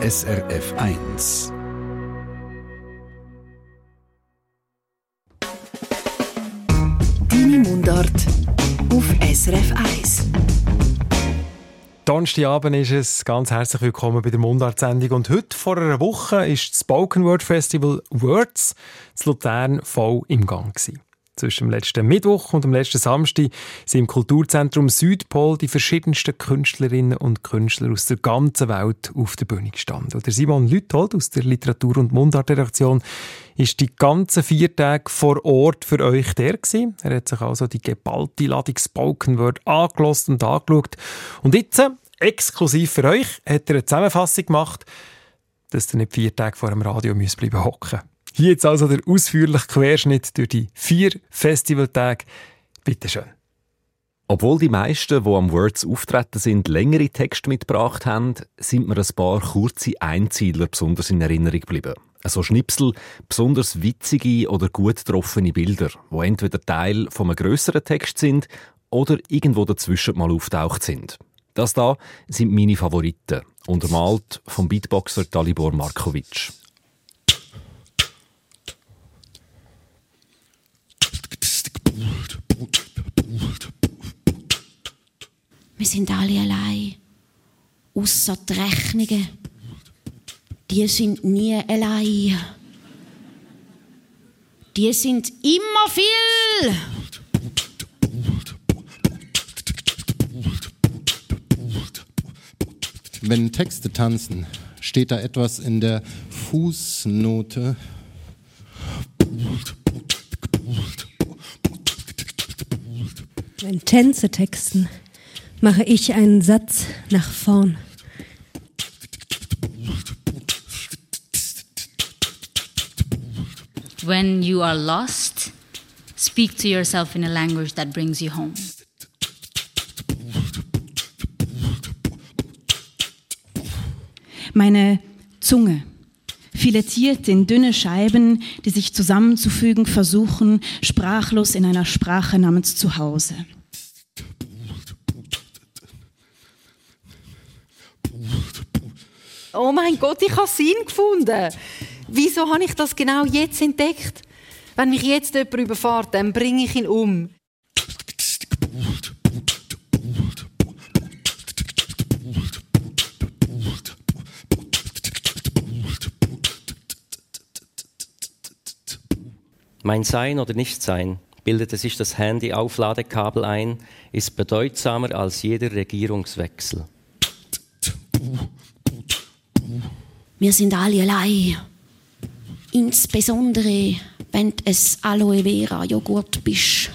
SRF 1. Deine Mundart auf SRF 1. Donnerstagabend ist es. Ganz herzlich willkommen bei der Mundart-Sendung. Und heute vor einer Woche ist das Spoken Word Festival Words in Luzern voll im Gang gewesen. Zwischen dem letzten Mittwoch und dem letzten Samstag sind im Kulturzentrum Südpol die verschiedensten Künstlerinnen und Künstler aus der ganzen Welt auf der Bühne gestanden. Und Simon Lüthold aus der Literatur- und Mundartredaktion ist die ganzen 4 Tage vor Ort für euch der gewesen. Er hat sich also die geballte Ladung Spoken Word angehört und angeschaut. Und jetzt, exklusiv für euch, hat er eine Zusammenfassung gemacht, dass ihr nicht 4 Tage vor dem Radio bleiben hocken müsst. Hier jetzt also der ausführliche Querschnitt durch die 4 Festivaltage. Bitte schön. Obwohl die meisten, die am Words auftreten sind, längere Texte mitgebracht haben, sind mir ein paar kurze Einzeiler besonders in Erinnerung geblieben. Also Schnipsel, besonders witzige oder gut getroffene Bilder, die entweder Teil eines grösseren Texts sind oder irgendwo dazwischen mal auftaucht sind. Das da sind meine Favoriten, untermalt vom Beatboxer Dalibor Marković. Wir sind alle allein, ausser die Rechnungen. Die sind nie allein. Die sind immer viel. Wenn Texte tanzen, steht da etwas in der Fußnote. Wenn Tänze texten, mache ich einen Satz nach vorn. When you are lost, speak to yourself in a language that brings you home. Meine Zunge filettiert in dünne Scheiben, die sich zusammenzufügen versuchen, sprachlos in einer Sprache namens Zuhause. Oh mein Gott, ich habe Sinn gefunden. Wieso habe ich das genau jetzt entdeckt? Wenn mich jetzt jemand überfährt, dann bringe ich ihn um. Mein Sein oder Nichtsein bildete sich das Handy-Aufladekabel ein, ist bedeutsamer als jeder Regierungswechsel. Wir sind alle allein. Insbesondere, wenn du ein Aloe Vera Joghurt bist.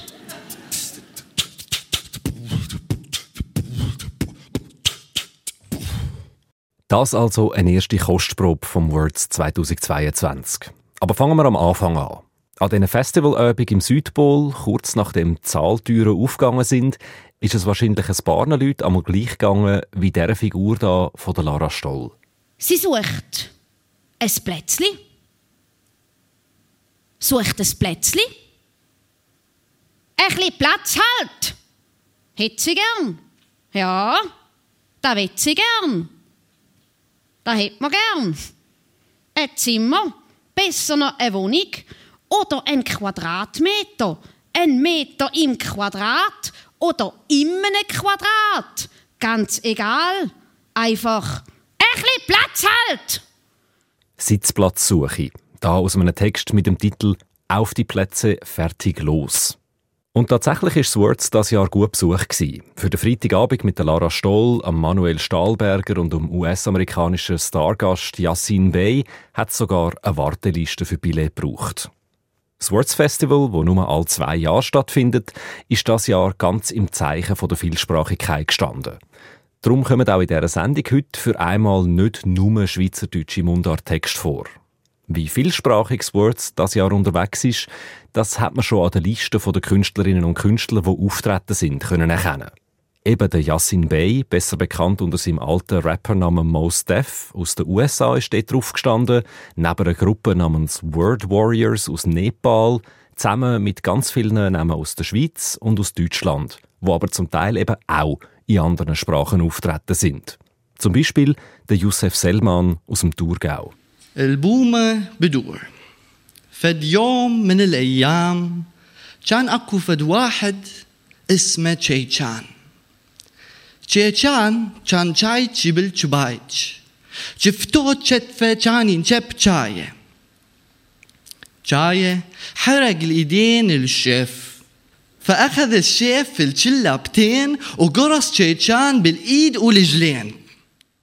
Das also eine erste Kostprobe vom Words 2022. Aber fangen wir am Anfang an. An diesen Festivalabenden im Südpol, kurz nachdem die Zahltüren aufgegangen sind, ist es wahrscheinlich ein paar Leuten einmal gleich gegangen wie dieser Figur da von der Lara Stoll. Sie sucht ein Plätzli, ein bisschen Platz halt, hätt sie gern, ja, da will sie gern, da hätt man gern, ein Zimmer, besser noch eine Wohnung oder ein Quadratmeter, ein Meter im Quadrat oder in einem Quadrat, ganz egal, einfach ein bisschen Platz halt! Sitzplatzsuche. Da aus einem Text mit dem Titel «Auf die Plätze, fertig, los». Und tatsächlich war das Words dieses Jahr gut besucht. Für den Freitagabend mit der Lara Stoll, dem Manuel Stahlberger und dem US-amerikanischen Stargast Yasiin Bey hat es sogar eine Warteliste für Billett gebraucht. Das Words Festival, das nur alle 2 Jahre stattfindet, ist dieses Jahr ganz im Zeichen der Vielsprachigkeit gestanden. Darum kommen auch in dieser Sendung heute für einmal nicht nur schweizerdeutsche Mundarttexte vor. Wie vielsprachig das Words dieses Jahr unterwegs ist, das hat man schon an der Liste der Künstlerinnen und Künstler, die auftreten sind, können erkennen. Eben der Yasiin Bey, besser bekannt unter seinem alten Rappernamen Mos Def, aus den USA ist dort drauf gestanden, neben einer Gruppe namens World Warriors aus Nepal, zusammen mit ganz vielen Namen aus der Schweiz und aus Deutschland, die aber zum Teil eben auch in anderen Sprachen auftreten sind. Zum Beispiel der Yusuf Selman aus dem Thurgau. البومة بدور فد يوم من الأيام كان أكو فد واحد اسمه تشيتشان تشيتشان كان شاي جبل تشبايتش شفتوه تشتفة كان ينشب شاية شاية حرق الإيدين الشيف فأخذ الشيف الشلابتين وقرص تشيتشان بالإيد والجلين.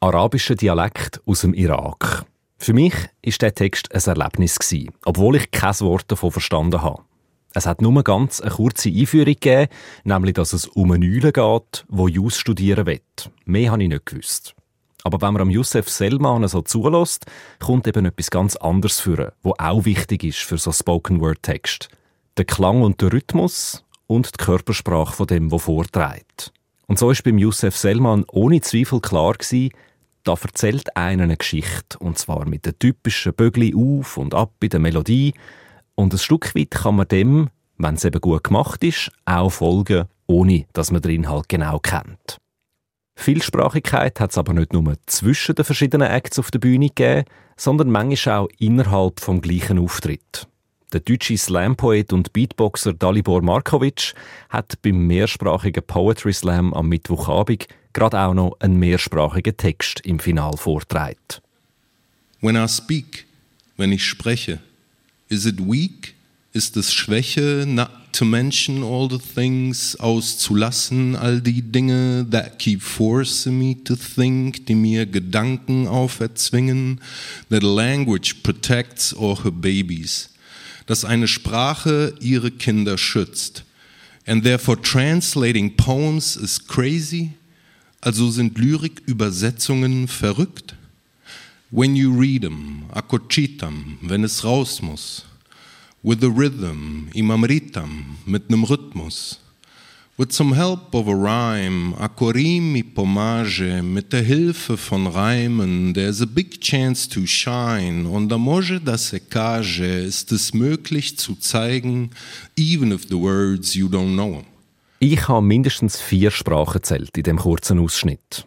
Arabischer Dialekt aus dem Irak. Für mich war der Text ein Erlebnis, obwohl ich kein Wort davon verstanden habe. Es hat nur ganz eine kurze Einführung gegeben, nämlich, dass es um eine Eule geht, die Jus studieren will. Mehr habe ich nicht gewusst. Aber wenn man am Yusuf Selman so zulässt, kommt eben etwas ganz anderes vor, was auch wichtig ist für so Spoken-Word-Text. Der Klang und der Rhythmus und die Körpersprache von dem, der vorträgt. Und so war beim Yusuf Selman ohne Zweifel klar, da erzählt einer eine Geschichte, und zwar mit den typischen Bögli auf und ab in der Melodie. Und ein Stück weit kann man dem, wenn es eben gut gemacht ist, auch folgen, ohne dass man den Inhalt genau kennt. Vielsprachigkeit hat es aber nicht nur zwischen den verschiedenen Acts auf der Bühne gegeben, sondern manchmal auch innerhalb des gleichen Auftritt. Der deutsche Slam-Poet und Beatboxer Dalibor Marković hat beim mehrsprachigen Poetry Slam am Mittwochabend gerade auch noch einen mehrsprachigen Text im Final vorträgt. When I speak, wenn ich spreche, is it weak? Ist es Schwäche, not to mention all the things, auszulassen, all die Dinge that keep forcing me to think, die mir Gedanken auferzwingen, that language protects all her babies, dass eine Sprache ihre Kinder schützt. And therefore translating poems is crazy, also sind Lyrikübersetzungen verrückt? When you read them, akochitam, wenn es raus muss. With a rhythm, imamritam, mit einem Rhythmus. With some help of a rhyme, akorimi pomage, mit der Hilfe von Reimen, there's a big chance to shine, und amoje da secage, ist es möglich zu zeigen, even if the words you don't know. Ich habe mindestens 4 Sprachen gezählt in diesem kurzen Ausschnitt.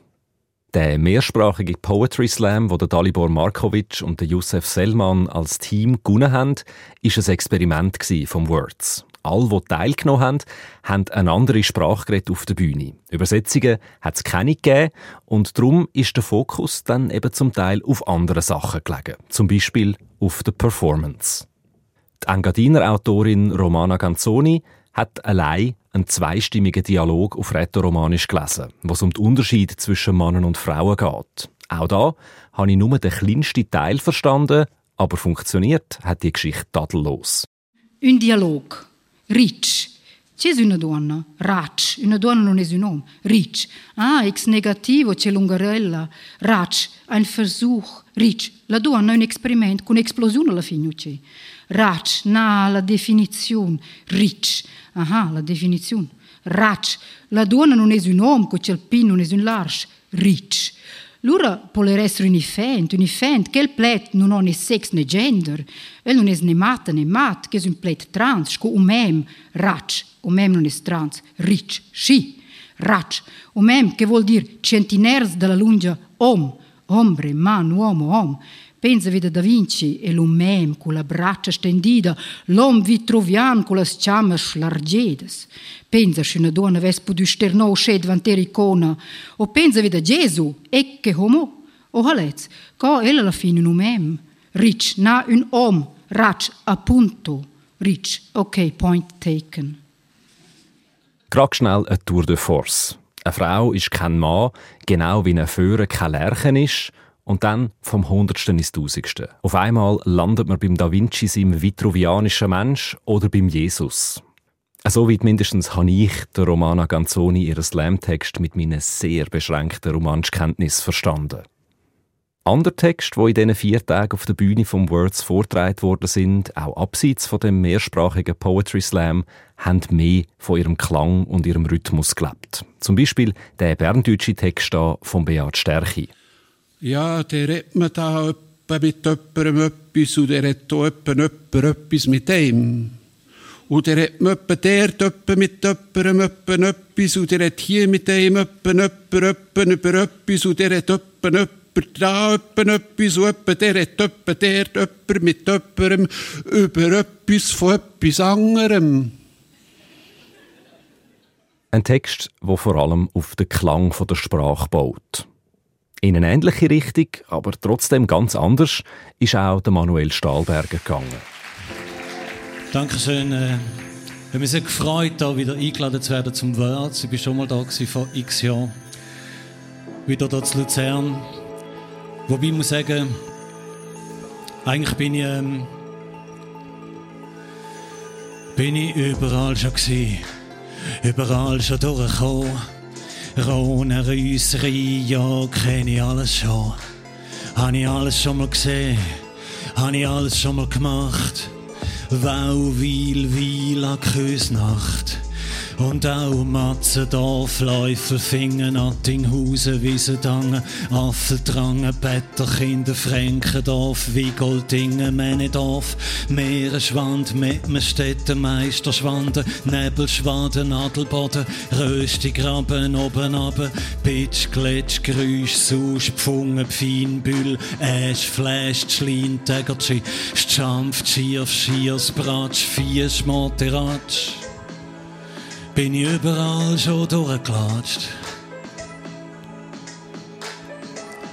Der mehrsprachige Poetry Slam, den Dalibor Marković und Yusuf Selman als Team gewonnen haben, war ein Experiment von Words. Alle, die teilgenommen haben, haben eine andere Sprache auf der Bühne. Übersetzungen hat es keine gegeben, und darum ist der Fokus dann eben zum Teil auf andere Sachen gelegen, zum Beispiel auf der Performance. Die Engadiner Autorin Romana Ganzoni hat allein einen zweistimmigen Dialog auf Rätoromanisch gelesen, wo es um den Unterschied zwischen Männern und Frauen geht. Auch da habe ich nur den kleinsten Teil verstanden, aber funktioniert hat die Geschichte tadellos. Un Dialog. Rich. C'è una donna. Rac. Una donna non è un uomo. Rich. Ah, ex negativo, c'è l'ungarella. Rac. Ein Versuch. Rich. La donna è un experiment con esplosione alla fine. Rac. Na, la definizione. Rich. Aha, la definizione. Rac. La donna non è un uomo, c'è il pino, non è un large. Rich. Lura poler essere unifent, che il plet non ha né sex né gender, e non è né mat, che è un plet trans, con un mem, rac, un mem non è trans, rich, sci, rac, un mem che vuol dire centinaires dalla lunga om, ombre, man, uomo, om. Pensa vede Da Vinci e l'un mem con la braccia stendida, l'om vitruvian con le sciamme slargedes. Pensa se una donna avesse potuto sternare uscire davanti all'icona. O pensa vede Gesù, ecce homo, o halez, che è alla fine un mem. Rich, na un om, rac, appunto, rich, ok, point taken. Gerade schnell eine Tour de force. Eine Frau ist kein Mann, genau wie ein Föhre kein Lerchen ist. Und dann vom 100. ins 1000. Auf einmal landet man beim Da Vinci, seinem vitruvianischen Mensch, oder beim Jesus. So weit mindestens habe ich, der Romana Ganzoni, ihren Slam-Text mit meinen sehr beschränkten Romanschkenntnissen verstanden. Andere Texte, die in diesen 4 Tagen auf der Bühne vom Words vorgetragen worden sind, auch abseits von dem mehrsprachigen Poetry Slam, haben mehr von ihrem Klang und ihrem Rhythmus gelebt. Zum Beispiel der berndeutsche Text hier von Beat Sterchi. Ja, der redet man da mit jemandem etwas und der redet auch jemand etwas mit dem. Und er hat öppe der öppe mit öpperem öppe öppis, und er hat hier mit dem öppe über öppis, und er hat öppe öpper da öppe öppis, und öppe der hat öppe der öpper mit öpperem über öppis von öppis anderem. Ein Text, der vor allem auf den Klang der Sprache baut. In eine ähnliche Richtung, aber trotzdem ganz anders, ist auch der Manuel Stahlberger gegangen. Dankeschön. Ich habe mich sehr gefreut, hier wieder eingeladen zu werden zum Words. Ich war schon mal da vor x Jahren. Wieder hier zu Luzern. Wobei ich muss sagen, eigentlich bin ich überall schon gewesen. Überall schon durchgekommen. Rhone, Reuss, Rio, kenne ich alles schon. Habe ich alles schon mal gesehen. Habe ich alles schon mal gemacht. Wau, Wil, Wila, Küsnacht. Und auch Matzendorf, Läufelfingen, Attinghausen, Wiesendangen, Affeltrangen, Petterkinden, Frenkendorf, Wiegoldingen, Männedorf, Meerenschwand, Metmenstetten, Meisterschwanden, Nebelschwaden, Adelboden, Röstigraben, Obenaben, Pitsch, Gletsch, Grüsch, Susch, Pfungen, Pfeinbüll, Äsch, Fläsch, Schlein, Tägertschi, Schampf, Schierf, Schiers, Bratsch, Fiesch, Materatsch. Bin ich überall schon durchgelatscht.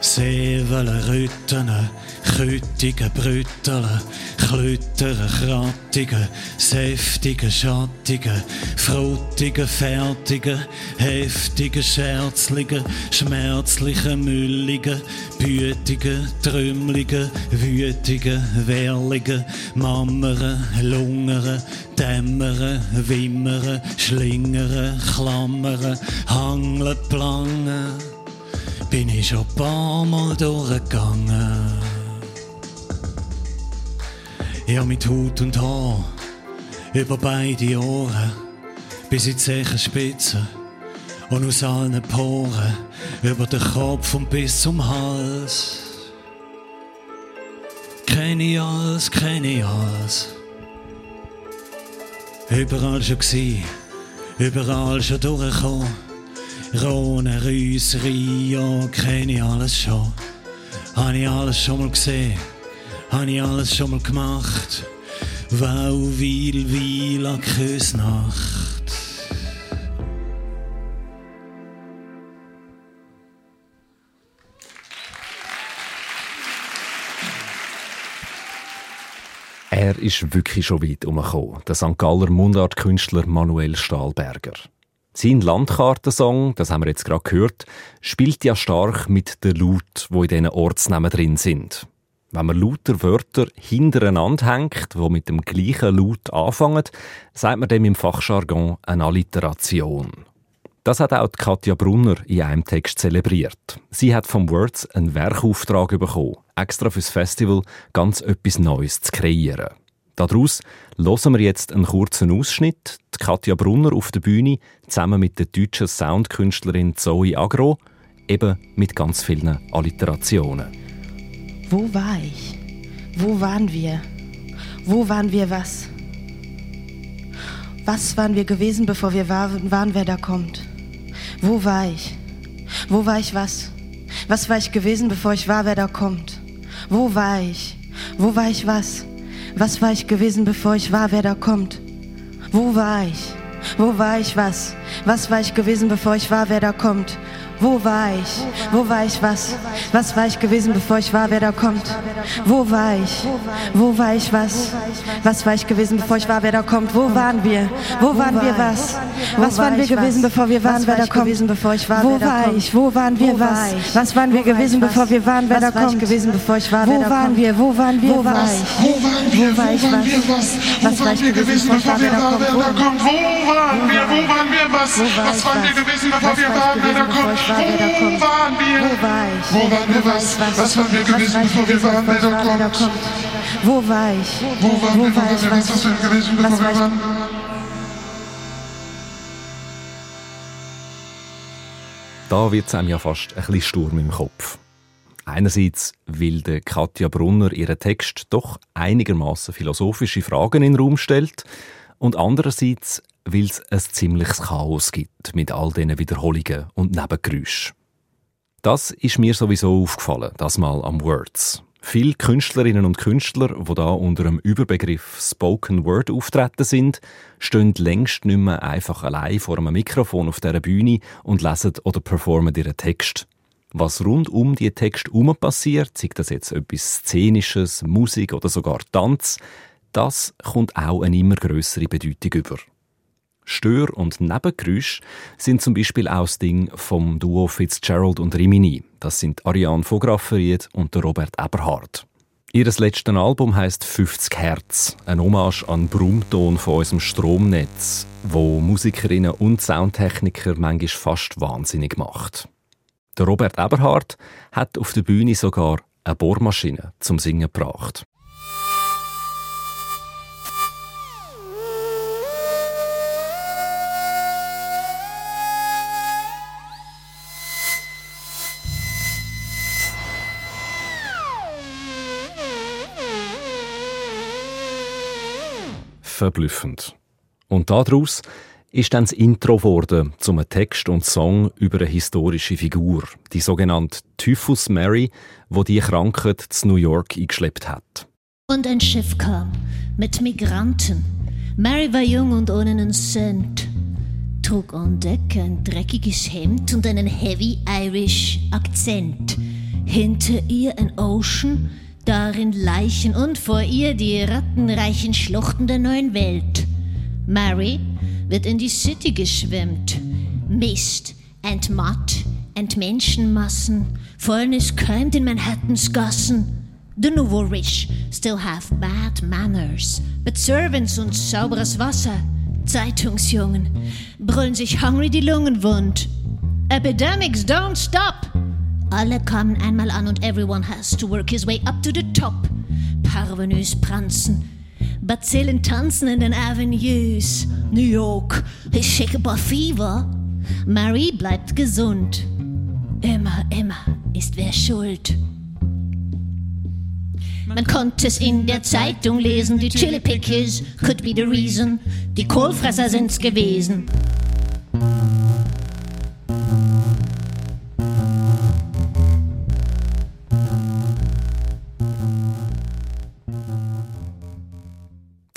Seewellen, Rüttenen, Küttigen, Brüttelen, Klütteren, Krattigen, Säftigen, Schattigen, Fruttigen, Fertigen, Heftigen, Scherzligen, Schmerzlichen, Mülligen, Bütigen, Trümmligen, Wütigen, Wehrligen, Mammeren, Lungeren, Dämmeren, Wimmeren, Schlingeren, Klammeren, Hangeln, Plangen. Bin ich schon ein paar Mal durchgegangen. Ja, mit Haut und Haar, über beide Ohren, bis in die Zehenspitze und aus allen Poren, über den Kopf und bis zum Hals. Kenn ich alles, kenn ich alles. Überall schon gsi, überall schon durchgekommen. Rhone, Reuss, Rio, kenne ich alles schon. Habe ich alles schon mal gesehen, habe ich alles schon mal gemacht. Wau, Wil, Wila, Küsnacht. Er ist wirklich schon weit herumgekommen, der St. Galler Mundartkünstler Manuel Stahlberger. Sein Landkartensong, das haben wir jetzt gerade gehört, spielt ja stark mit den Lauten, die in diesen Ortsnamen drin sind. Wenn man lauter Wörter hintereinander hängt, die mit dem gleichen Laut anfangen, sagt man dem im Fachjargon eine Alliteration. Das hat auch Katja Brunner in einem Text zelebriert. Sie hat vom Words einen Werkauftrag bekommen, extra fürs Festival ganz etwas Neues zu kreieren. Daraus hören wir jetzt einen kurzen Ausschnitt. Die Katja Brunner auf der Bühne zusammen mit der deutschen Soundkünstlerin Zoe Agro, eben mit ganz vielen Alliterationen. Wo war ich? Wo waren wir? Wo waren wir was? Was waren wir gewesen, bevor wir waren, wer da kommt? Wo war ich? Wo war ich was? Was war ich gewesen, bevor ich war, wer da kommt? Wo war ich? Wo war ich was? Was war ich gewesen, bevor ich war, wer da kommt? Wo war ich? Wo war ich was? Was war ich gewesen, bevor ich war, wer da kommt? Wo war ich? Wo war ich was? Was war ich gewesen, bevor ich war, wer da kommt? Wo war ich? Wo war ich was? Was war ich gewesen, bevor ich war, wer da kommt? Wo waren wir? Wo waren wir was? Was waren wir gewesen, bevor wir waren, wer da kommt? Wo war ich? Wo waren wir was? Was waren wir gewesen, bevor wir waren, wer da kommt? Wo waren wir? Wo waren wir was? Wo war ich was? Was war ich gewesen, bevor wir waren, wer da kommt? Wo waren wir? Wo waren wir was? Was waren wir gewesen, bevor wir waren, wer da kommt? Wo waren wir? Wo waren wir was? Was waren wir gewesen, bevor wir waren, wer da kommt? Wo war ich? Wo waren wir? Was waren wir gewesen, bevor wir waren? Da wird es einem ja fast ein bisschen Sturm im Kopf. Einerseits will Katja Brunner ihren Text doch einigermaßen philosophische Fragen in den Raum stellt. und andererseits, weil es ein ziemliches Chaos gibt mit all diesen Wiederholungen und Nebengeräuschen. Das ist mir sowieso aufgefallen, das mal am Words. Viele Künstlerinnen und Künstler, die da unter dem Überbegriff Spoken Word auftreten sind, stehen längst nicht mehr einfach allein vor einem Mikrofon auf dieser Bühne und lesen oder performen ihren Text. Was rund um die Texte herum passiert, sei das jetzt etwas Szenisches, Musik oder sogar Tanz, das kommt auch eine immer grössere Bedeutung über. Stör- und Nebengeräusche sind zum Beispiel auch das Ding vom Duo Fitzgerald und Rimini. Das sind Ariane von Graffenried und Robert Eberhardt. Ihr letztes Album heisst 50 Hertz, ein Hommage an den Brummton von unserem Stromnetz, wo Musikerinnen und Soundtechniker manchmal fast wahnsinnig macht. Der Robert Eberhardt hat auf der Bühne sogar eine Bohrmaschine zum Singen gebracht. Verblüffend. Und daraus ist dann das Intro geworden zu einem Text und Song über eine historische Figur, die sogenannte Typhus Mary, die die Krankheit zu New York eingeschleppt hat. Und ein Schiff kam mit Migranten. Mary war jung und ohne einen Cent, trug an Deck ein dreckiges Hemd und einen heavy Irish Akzent. Hinter ihr ein Ocean, darin Leichen und vor ihr die rattenreichen Schluchten der neuen Welt. Mary wird in die City geschwemmt. Mist and Mud and Menschenmassen. Fäulnis keimt in Manhattans Gassen. The nouveau rich still have bad manners, but servants und sauberes Wasser. Zeitungsjungen brüllen sich hungry die Lungen wund. Epidemics don't stop! Alle kamen einmal an und everyone has to work his way up to the top. Parvenus pranzen, Bazillen tanzen in den Avenues. New York is shaken by fever. Mary bleibt gesund. Immer ist wer schuld. Man konnte es in der Zeitung lesen, die Chili Pickers could be the reason. Die Kohlfresser sind's gewesen.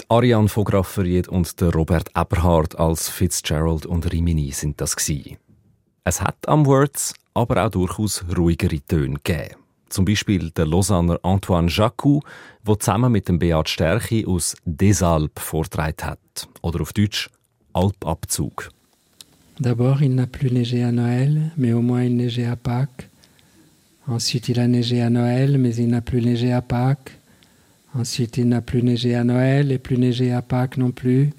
Ariane von Graffenried und der Robert Eberhardt als Fitzgerald und Rimini sind das gsi. Es hat am Words aber auch durchaus ruhigere Töne gegeben. Zum Beispiel der Lausanner Antoine Jaccoud, der zusammen mit dem Beat Sterchi aus «Des Alpes» vorgetragen hat. Oder auf Deutsch «Alpabzug». D'abord, il n'a plus neigé à Noël, mais au moins il neigeait à Pâques. Ensuite, il a neigé à Noël, mais il n'a plus neigé à Pâques. Ensuite, il n'a plus neigé à Noël et plus neigé à Pâques non plus.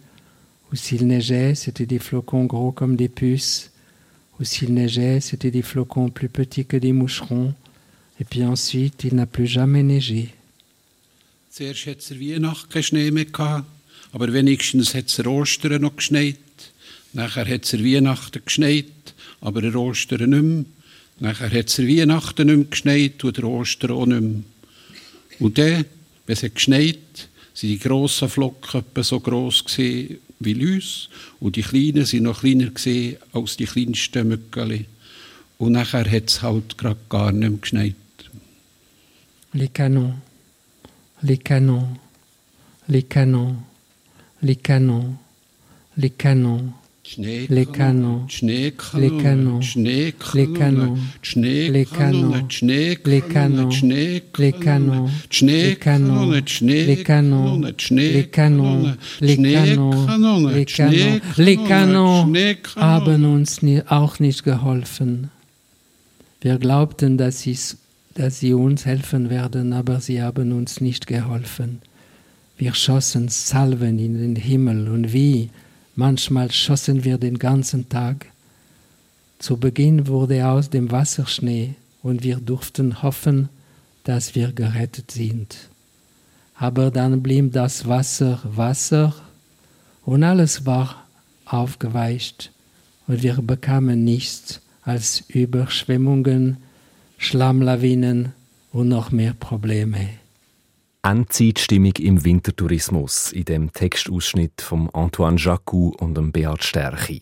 Ou s'il neigeait, c'était des flocons gros comme des puces. Ou s'il neigeait, c'était des flocons plus petits que des moucherons. Et puis ensuite, il n'a plus jamais neigé. Zuerst hat es Weihnachten keinen Schnee mehr gehabt, aber wenigstens hat es Ostern noch geschneit. Nachher hat es Weihnachten geschneit, aber Ostern nicht mehr. Nachher hat es Weihnachten nicht mehr geschneit und Ostern auch nicht mehr. Und dann, wenn es geschneit, sind die grossen Flocken so gross wie Lüsse und die kleinen waren noch kleiner als die kleinsten Müggeli. Und nachher hat es halt gerade gar nicht mehr geschneit. Les canons, les canons, les canons, les canons, les canons. Les canons, les canons, les canons, les canons, les canons, les canons, les canons, les canons, les canons, les canons haben uns auch nicht geholfen. Wir glaubten, dass sie uns helfen werden, aber sie haben uns nicht geholfen. Wir schossen Salven in den Himmel und wie? Manchmal schossen wir den ganzen Tag. Zu Beginn wurde aus dem Wasser Schnee und wir durften hoffen, dass wir gerettet sind. Aber dann blieb das Wasser Wasser und alles war aufgeweicht und wir bekamen nichts als Überschwemmungen, Schlammlawinen und noch mehr Probleme. Endzeitstimmung im Wintertourismus» in dem Textausschnitt von Antoine Jaccoud und dem Beat Sterchi.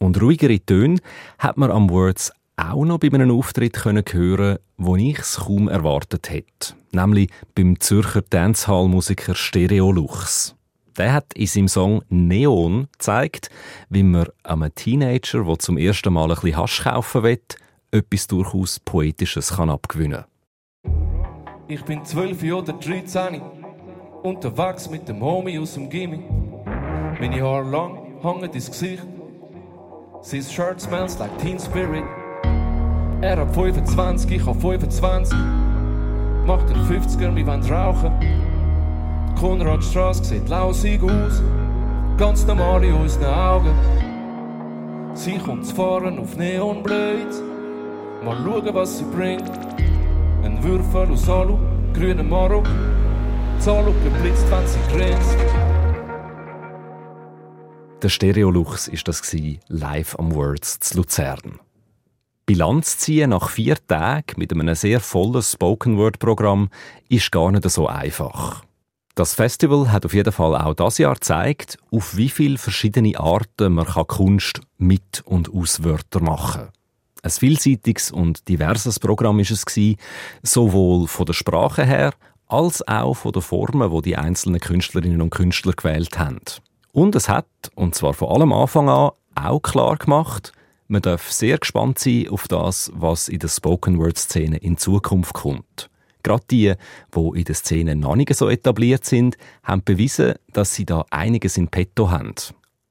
Und ruhigere Töne hat man am «Words» auch noch bei einem Auftritt hören, wo ich es kaum erwartet hätte. Nämlich beim Zürcher Dancehall-Musiker Stereo Luchs. Der hat in seinem Song «Neon» gezeigt, wie man einem Teenager, der zum ersten Mal ein bisschen Hasch kaufen will, etwas durchaus Poetisches kann abgewinnen. Ich bin 12 oder 13, unterwegs mit dem Homie aus dem Gimmi. Meine Haare lang, hängen ins Gesicht. Sein Shirt smells like Teen Spirit. Er hat 25, ich habe 25. Macht den 50er, wir wollen rauchen. Die Konradstrasse sieht lausig aus. Ganz normal in unseren Augen. Sie kommt zu fahren auf Neonblöd. Mal schauen, was sie bringt. Ein Würfel aus Alu, grüner Maro. Die Alu geblitzt, wenn sie grinst. Der Stereo Luchs war das live am Words zu Luzern. Bilanz ziehen nach 4 Tagen mit einem sehr vollen Spoken-Word-Programm ist gar nicht so einfach. Das Festival hat auf jeden Fall auch dieses Jahr gezeigt, auf wie viele verschiedene Arten man Kunst mit und aus Wörtern machen kann. Ein vielseitiges und diverses Programm war es, sowohl von der Sprache her als auch von den Formen, die die einzelnen Künstlerinnen und Künstler gewählt haben. Und es hat, und zwar von allem Anfang an, auch klar gemacht, man darf sehr gespannt sein auf das, was in der Spoken-Word-Szene in Zukunft kommt. Gerade die in der Szene noch nicht so etabliert sind, haben bewiesen, dass sie da einiges in petto haben.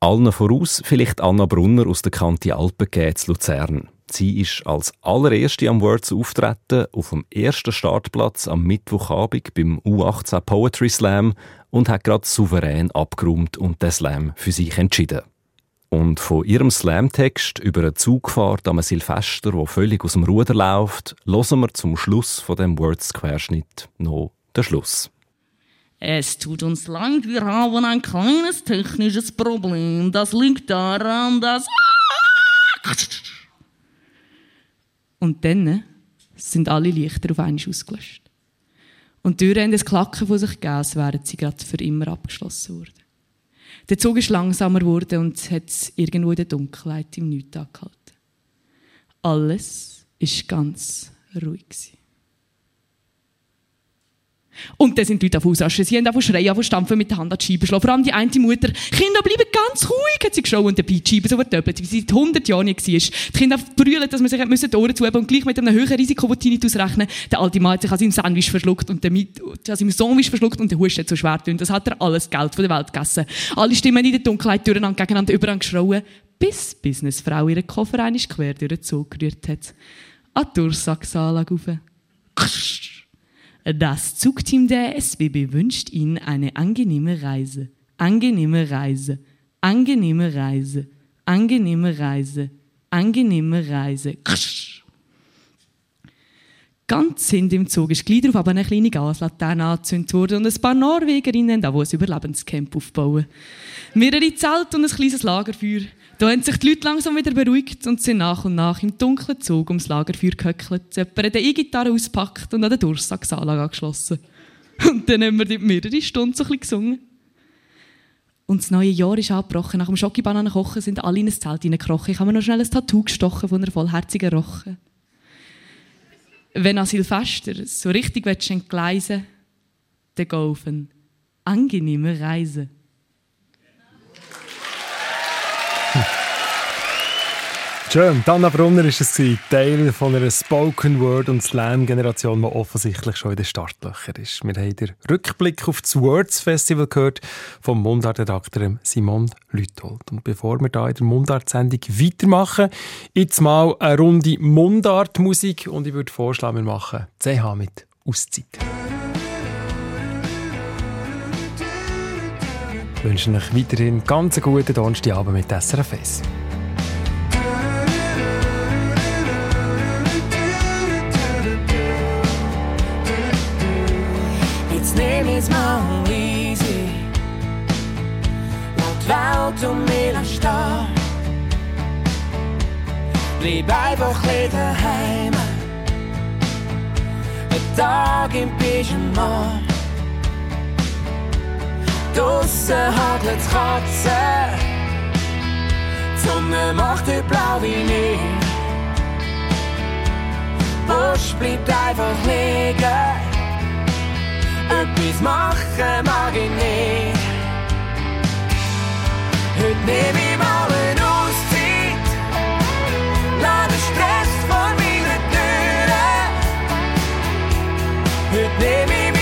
Allen voraus vielleicht Anna Brunner aus der Kanti Alpenquai Luzern. Sie ist als allererste am Words auftreten, auf dem ersten Startplatz am Mittwochabend beim U18 Poetry Slam und hat gerade souverän abgeräumt und den Slam für sich entschieden. Und von ihrem Slamtext über eine Zugfahrt an einem Silvester, der völlig aus dem Ruder läuft, hören wir zum Schluss von dem Words-Querschnitt noch den Schluss. Es tut uns leid, wir haben ein kleines technisches Problem. Das liegt daran, dass... Und dann sind alle Lichter auf einmal ausgelöscht. Und die Türen haben ein Klacken von sich gegeben, als wären sie gerade für immer abgeschlossen worden. Der Zug ist langsamer geworden und hat es irgendwo in der Dunkelheit im Nichts angehalten. Alles war ganz ruhig. Und dann sind die Leute ausrasten. Sie haben schreien, stampfen, mit der Hand an die Scheibe schlagen. Vor allem die eine Mutter. «Kinder, bleiben ganz ruhig!» hat sie geschrien und dabei die Scheibe so verdoppelt, wie sie seit 100 Jahren nicht war. Die Kinder brüllen, dass man sich die Ohren zuheben musste. Und gleich mit einem höheren Risiko, das sie nicht ausrechnen, der alte Mann hat sich an seinem Sandwich verschluckt und der Husten hat so schwer getönt. Das hat er alles Geld von der Welt gegessen. Alle Stimmen in der Dunkelheit durcheinander gegeneinander übereinander geschrauen, bis die Businessfrau ihren Koffer einmal quer durch den Zug gerührt hat. An die Durchsagsanlage rauf. Das Zugteam der SBB wünscht Ihnen eine angenehme Reise. Angenehme Reise. Angenehme Reise. Angenehme Reise. Angenehme Reise. Ksch. Ganz hinten im Zug ist gleich darauf aber eine kleine Gaslaterne angezündet worden und ein paar Norwegerinnen da, die ein Überlebenscamp aufbauen. Mehrere Zelte und ein kleines Lagerfeuer. Da haben sich die Leute langsam wieder beruhigt und sind nach und nach im dunklen Zug ums Lagerfeuer gehöckelt. Jemand hat eine E-Gitarre ausgepackt und an der Dursagsanlage angeschlossen. Und dann haben wir dort mehrere Stunden so ein bisschen gesungen. Und das neue Jahr ist angebrochen. Nach dem Schocki-Bananen-Kochen sind alle in ein Zelt hineingekrochen. Ich habe mir noch schnell ein Tattoo gestochen von einer vollherzigen Roche. Wenn an Silvester so richtig entgleisen willst, dann geh auf eine angenehme Reise. Schön, Anna Brunner war es, Teil von einer Spoken-Word- und Slam-Generation, die offensichtlich schon in den Startlöchern ist. Wir haben den Rückblick auf das Words-Festival gehört vom Mundart-Redakteur Simon Lüthold. Und bevor wir hier in der Mundart-Sendung weitermachen, jetzt mal eine Runde Mundart-Musik. Und ich würde vorschlagen, wir machen CH mit «Auszeit». Ich wünsche euch weiterhin ganz einen guten Donnerstagabend mit SRF 1. It's mal easy, laut laut und melanstarr. Bleib einfach ein daheim, ein Tag im Pyjama. draussen hagelt's kratzen. Die Sonne macht dich blau wie nie. Busch bleibt einfach liegen. Etwas machen mag ich nicht. Heute nehm ich mal eine Auszeit. Lass den Stress vor meiner Türe. Heute nehm ich meine Auszeit.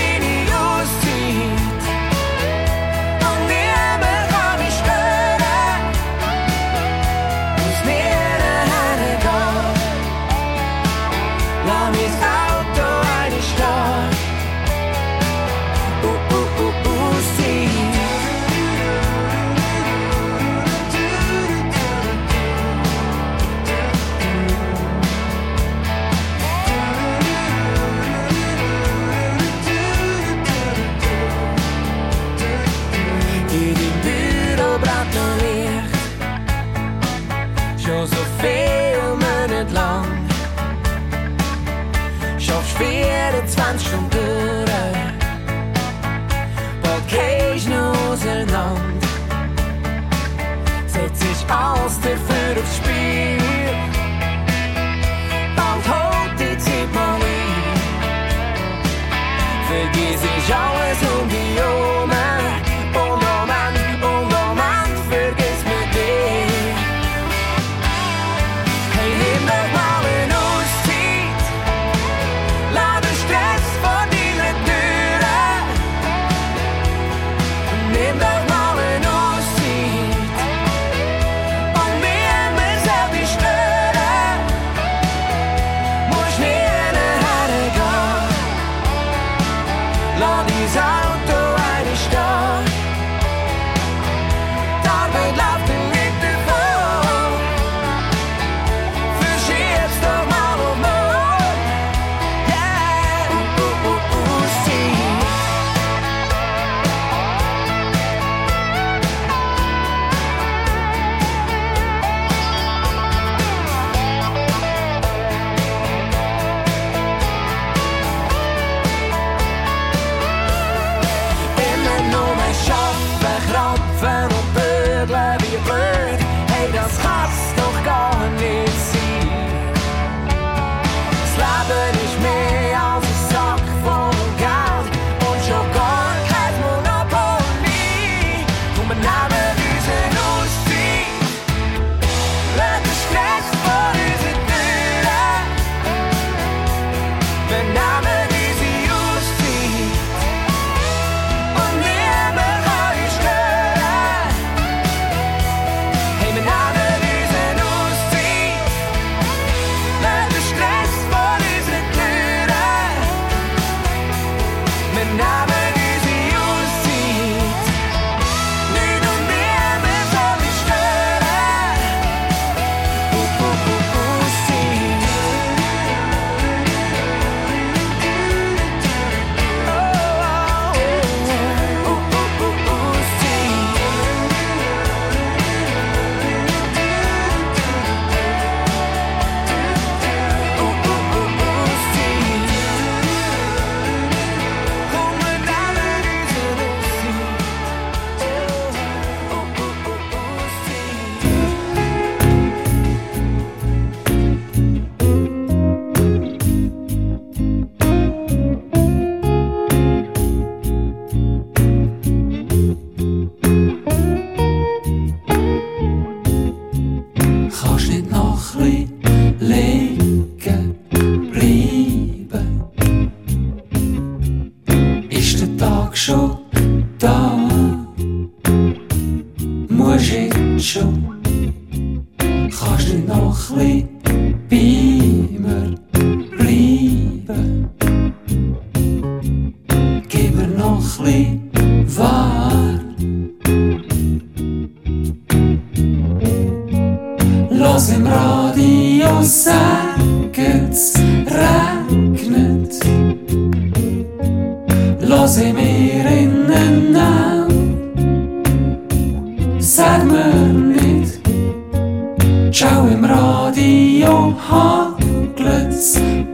Und niemand kann mich stören. Aus mir gehen. Lass mein Auto einstehen.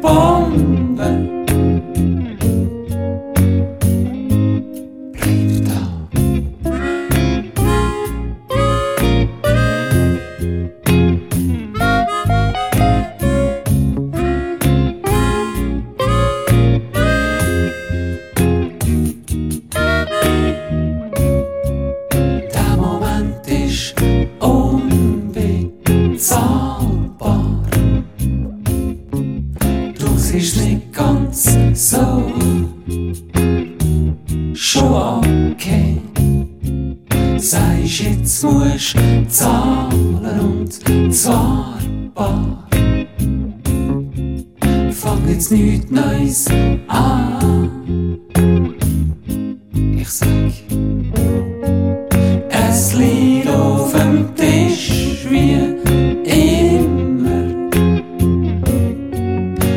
Bombe. Bleib da. okay, so schon okay. Sagst jetzt musst du zahlen und zwar bar. Fang jetzt nichts Neues an. Ich sag, es liegt auf dem Tisch wie immer.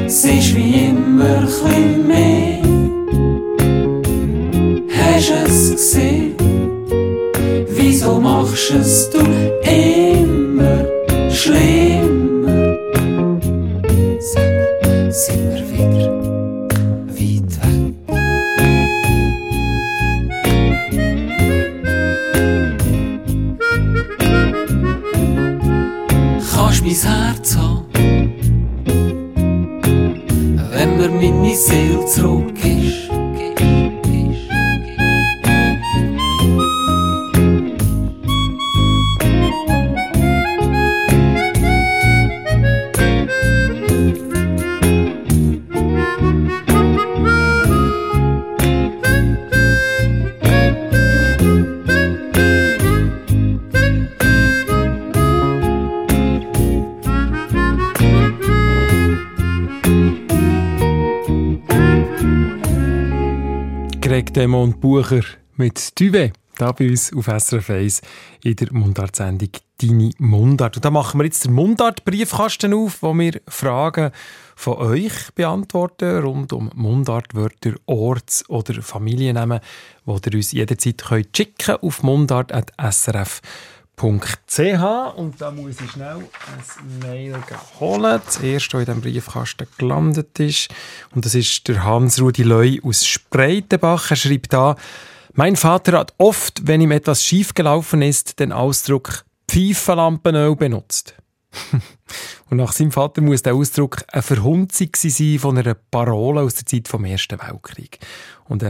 Es ist wie immer ein bisschen mehr. Hast du es gesehen? Wieso machst es du immer schlimmer? Sag, sind wir wieder weit weg. Kannst mein Herz haben, wenn mir meine Seele zurück ist. Demon Bucher mit Duvet, da bei uns auf SRF 1 in der Mundart-Sendung «Deine Mundart». Und da machen wir jetzt den Mundart-Briefkasten auf, wo wir Fragen von euch beantworten, rund um Mundartwörter, Orts- oder Familiennamen, die ihr uns jederzeit schicken könnt auf mundart.srf.ch. Und da muss ich schnell ein Mail holen. Das erste, das in diesem Briefkasten gelandet ist. Und das ist der Hans-Rudi Leu aus Spreitenbach. Er schreibt da, mein Vater hat oft, wenn ihm etwas schief gelaufen ist, den Ausdruck Pfeifenlampenöl benutzt. Und nach seinem Vater muss der Ausdruck eine Verhunzung sein von einer Parole aus der Zeit vom Ersten Weltkrieg. Und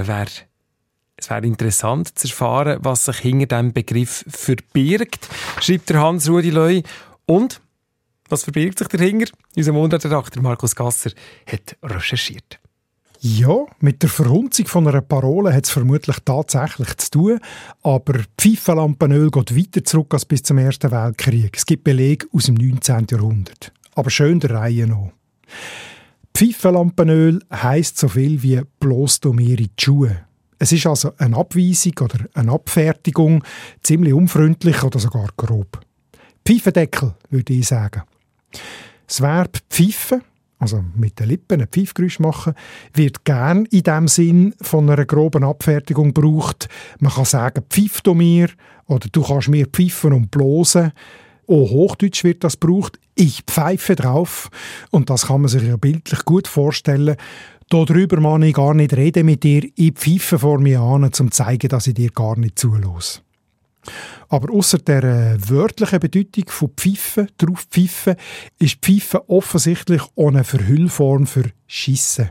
es wäre interessant zu erfahren, was sich hinter diesem Begriff verbirgt, schreibt der Hans-Rudi Leu. Und was verbirgt sich dahinter? Unser Mundartredakteur Markus Gasser hat recherchiert. Ja, mit der Verhunzung von einer Parole hat es vermutlich tatsächlich zu tun, aber Pfeifenlampenöl geht weiter zurück als bis zum Ersten Weltkrieg. Es gibt Belege aus dem 19. Jahrhundert. Aber schön der Reihe noch. Pfeifenlampenöl heisst so viel wie «bloß du mir in die Schuhe». Es ist also eine Abweisung oder eine Abfertigung, ziemlich unfreundlich oder sogar grob. Pfeifendeckel, würde ich sagen. Das Verb «pfeifen», also mit den Lippen ein Pfeifgeräusch machen, wird gern in dem Sinn von einer groben Abfertigung gebraucht. Man kann sagen «pfeif du mir» oder «du kannst mir pfeifen und blosen». Auch Hochdeutsch wird das gebraucht. «Ich pfeife drauf». Und das kann man sich ja bildlich gut vorstellen. Darüber mag ich gar nicht reden mit dir, ich pfeife vor mir an, um zu zeigen, dass ich dir gar nicht zuhöre. Aber ausser der wörtlichen Bedeutung von Pfeifen, drauf Pfeifen, ist Pfeifen offensichtlich ohne Verhüllform für Schissen.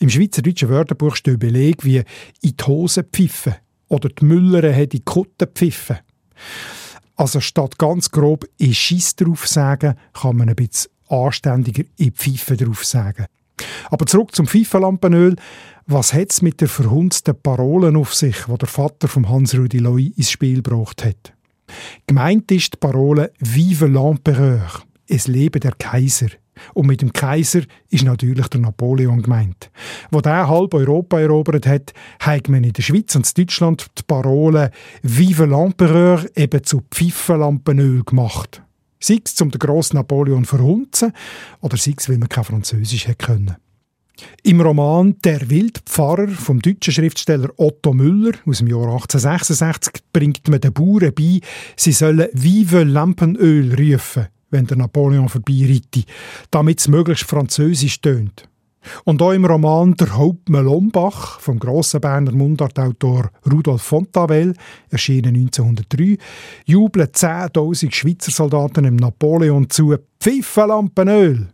Im Schweizerdeutschen Wörterbuch stehen Belege wie «in die Hose pfeifen» oder «die Müllere hat in die Kutte pfeifen». Also statt ganz grob «ich Schiss drauf sagen», kann man ein bisschen anständiger «ich Pfeife drauf sagen». Aber zurück zum Pfeifenlampenöl. Was hat es mit der verhunzten Parolen auf sich, die der Vater von Hans-Rudi Leu ins Spiel gebracht hat? Gemeint ist die Parole «Vive l'Empereur», «Es lebe der Kaiser». Und mit dem Kaiser ist natürlich der Napoleon gemeint. Wo der halb Europa erobert hat, hat man in der Schweiz und in Deutschland die Parole «Vive l'Empereur» eben zu Pfeifenlampenöl gemacht. Sei es, um den grossen Napoleon zu verhunzen, oder sei es, weil man kein Französisch hätte können. Im Roman «Der Wildpfarrer» vom deutschen Schriftsteller Otto Müller aus dem Jahr 1866 bringt man den Bauern bei, sie sollen «Vive Lampenöl» rufen, wenn der Napoleon vorbeireitet, damit es möglichst französisch tönt. Und auch im Roman «Der Hauptmann Lombach» vom grossen Berner Mundartautor Rudolf von Tavel, erschienen 1903, jubeln 10'000 Schweizer Soldaten im Napoleon zu «Pfeifenlampenöl».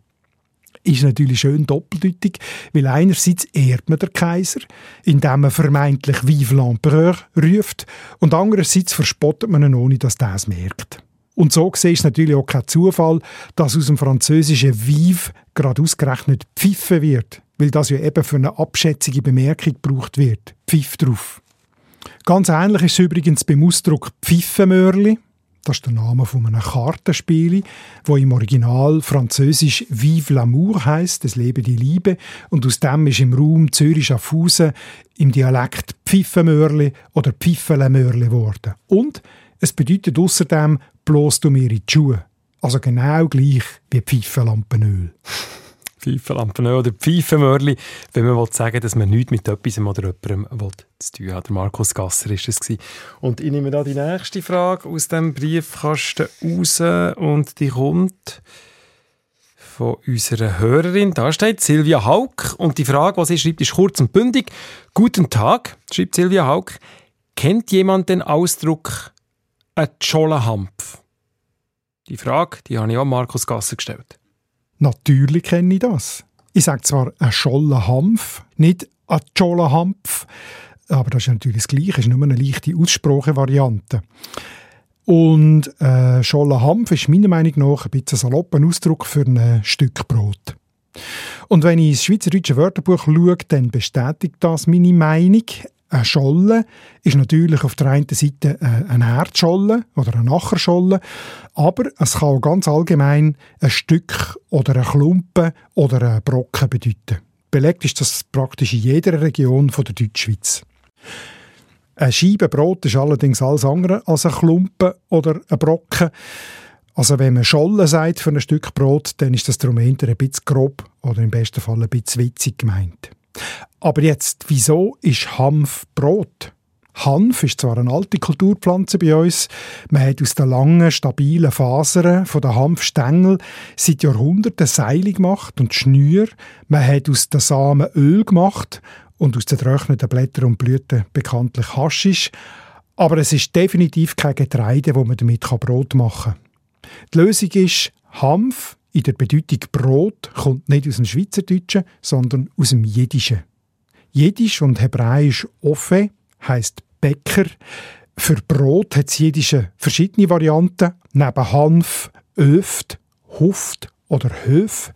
Ist natürlich schön doppeldeutig, weil einerseits ehrt man den Kaiser, indem man vermeintlich «Vive l'Empereur» ruft, und andererseits verspottet man ihn, ohne dass der es merkt. Und so gesehen ist es natürlich auch kein Zufall, dass aus dem französischen «Vive» gerade ausgerechnet «Pfiffen» wird, weil das ja eben für eine abschätzige Bemerkung gebraucht wird. «Pfiff drauf». Ganz ähnlich ist es übrigens beim Ausdruck «Pfiffenmörli». Das ist der Name von einem Kartenspiel, wo im Original französisch «Vive l'amour» heisst, «Es lebe die Liebe». Und aus dem ist im Raum Zürich-Schaffhausen im Dialekt «Pfiffenmörli» oder «Pfiffenlämörli» geworden. Und es bedeutet außerdem «bloß du mir in die Schuhe». Also genau gleich wie «Pfiffenlampenöl». Pfeifenlampenöl oder Pfeifenmörli, wenn man sagen will, dass man nichts mit etwas oder jemandem zu tun hat. Der Markus Gasser war es. Und ich nehme da die nächste Frage aus dem Briefkasten raus und die kommt von unserer Hörerin. Da steht Silvia Hauck und die Frage, die sie schreibt, ist kurz und bündig. «Guten Tag», schreibt Silvia Hauck, «kennt jemand den Ausdruck «ein Schollenhampf»?» Die Frage, die habe ich auch Markus Gasser gestellt. Natürlich kenne ich das. Ich sage zwar «ein Schollenhampf», nicht «ein Schollenhampf», aber das ist natürlich das Gleiche, es ist nur eine leichte Aussprachevariante. Und «Schollenhampf» ist meiner Meinung nach ein bisschen salopper Ausdruck für ein Stück Brot. Und wenn ich ins Schweizerdeutsche Wörterbuch schaue, dann bestätigt das meine Meinung. Eine Scholle ist natürlich auf der einen Seite eine Erdscholle oder eine Acherscholle, aber es kann auch ganz allgemein ein Stück oder ein Klumpen oder ein Brocken bedeuten. Belegt ist das praktisch in jeder Region der Deutschschweiz. Eine Scheibe Brot ist allerdings alles andere als ein Klumpen oder ein Brocken. Also wenn man Scholle sagt für ein Stück Brot, dann ist das darum eher ein bisschen grob oder im besten Fall ein bisschen witzig gemeint. Aber jetzt, wieso ist Hanf Brot? Hanf ist zwar eine alte Kulturpflanze bei uns, man hat aus den langen, stabilen Fasern von den Hanfstängeln seit Jahrhunderten Seile gemacht und Schnüre, man hat aus den Samen Öl gemacht und aus den getrockneten Blättern und Blüten bekanntlich Haschisch, aber es ist definitiv kein Getreide, wo man damit Brot machen kann. Die Lösung ist, Hanf in der Bedeutung Brot kommt nicht aus dem Schweizerdeutschen, sondern aus dem Jiddischen. Jiddisch und Hebräisch Ofe heisst Bäcker. Für Brot hat das Jiddische verschiedene Varianten, neben Hanf, Öft, Huft oder Höf.